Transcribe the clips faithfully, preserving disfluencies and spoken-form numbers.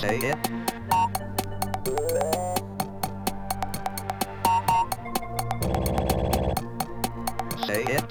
Say it. Say it.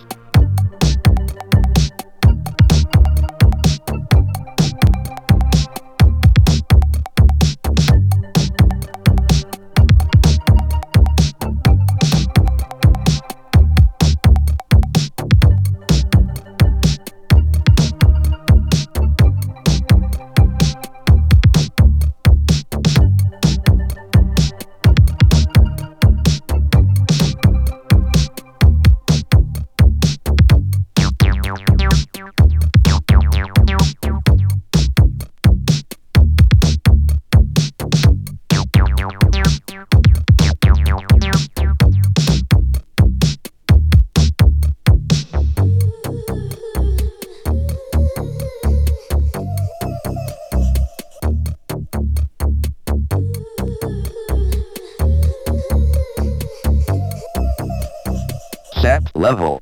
Step level.